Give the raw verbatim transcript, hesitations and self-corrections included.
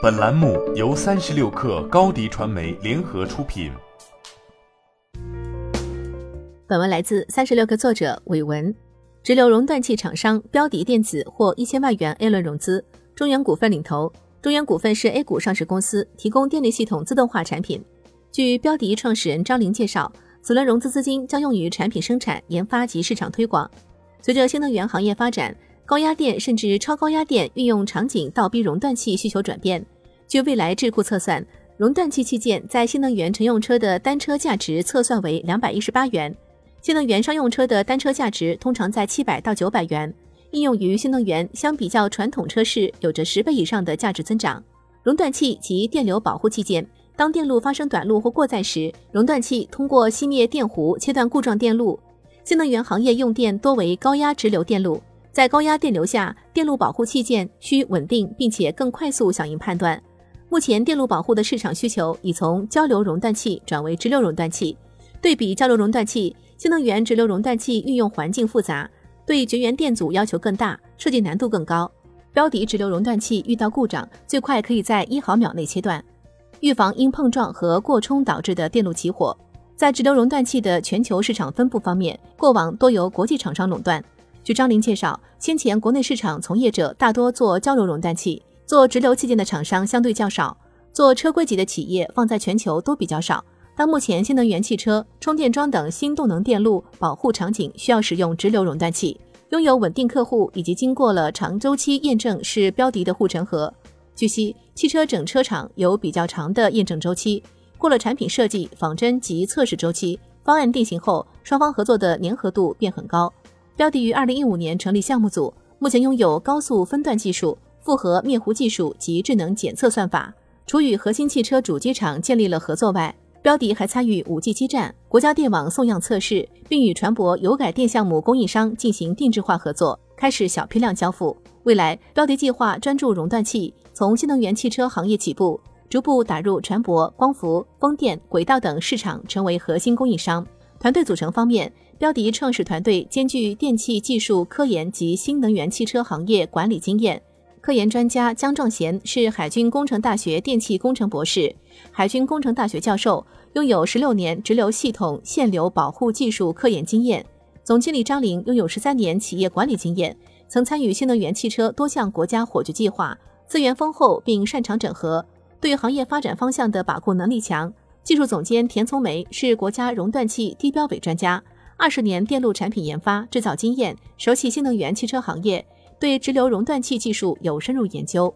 本栏目由三十六氪高迪传媒联合出品。本文来自三十六氪作者韦文。直流熔断器厂商标迪电子获一千万元 A 轮融资，中原股份领投。中原股份是 A 股上市公司，提供电力系统自动化产品。据标迪创始人张林介绍，此轮融资资金将用于产品生产、研发及市场推广。随着新能源行业发展，高压电甚至超高压电运用场景倒逼熔断器需求转变。据未来智库测算，熔断器器件在新能源乘用车的单车价值测算为两百一十八元，新能源商用车的单车价值通常在七百到九百元，应用于新能源相比较传统车市有着十倍以上的价值增长。熔断器及电流保护器件，当电路发生短路或过载时，熔断器通过熄灭电弧切断固状电路。新能源行业用电多为高压直流电路，在高压电流下，电路保护器件需稳定并且更快速响应判断。目前电路保护的市场需求已从交流熔断器转为直流熔断器。对比交流熔断器，新能源直流熔断器运用环境复杂，对绝缘电阻要求更大，设计难度更高。标迪直流熔断器遇到故障，最快可以在一毫秒内切断，预防因碰撞和过充导致的电路起火。在直流熔断器的全球市场分布方面，过往多由国际厂商垄断。据张林介绍，先前国内市场从业者大多做交流熔断器，做直流器件的厂商相对较少，做车规级的企业放在全球都比较少。但目前新能源汽车、充电桩等新动能电路保护场景需要使用直流熔断器，拥有稳定客户以及经过了长周期验证是标迪的护城河。据悉，汽车整车厂有比较长的验证周期，过了产品设计、仿真及测试周期，方案定型后，双方合作的粘合度便很高。标迪于二零一五年成立项目组，目前拥有高速分段技术、复合灭弧技术及智能检测算法。除与核心汽车主机厂建立了合作外，标迪还参与 五G 基站、国家电网送样测试，并与船舶油改电项目供应商进行定制化合作，开始小批量交付。未来，标迪计划专注熔断器，从新能源汽车行业起步，逐步打入船舶、光伏、风电、轨道等市场，成为核心供应商。团队组成方面，标迪创始团队兼具电气技术、科研及新能源汽车行业管理经验。科研专家姜壮贤是海军工程大学电气工程博士、海军工程大学教授，拥有十六年直流系统限流保护技术科研经验。总经理张林拥有十三年企业管理经验，曾参与新能源汽车多项国家火炬计划，资源丰厚并擅长整合，对行业发展方向的把控能力强。技术总监田从梅是国家熔断器低标委专家，二十年电路产品研发制造经验，熟悉新能源汽车行业，对直流熔断器技术有深入研究。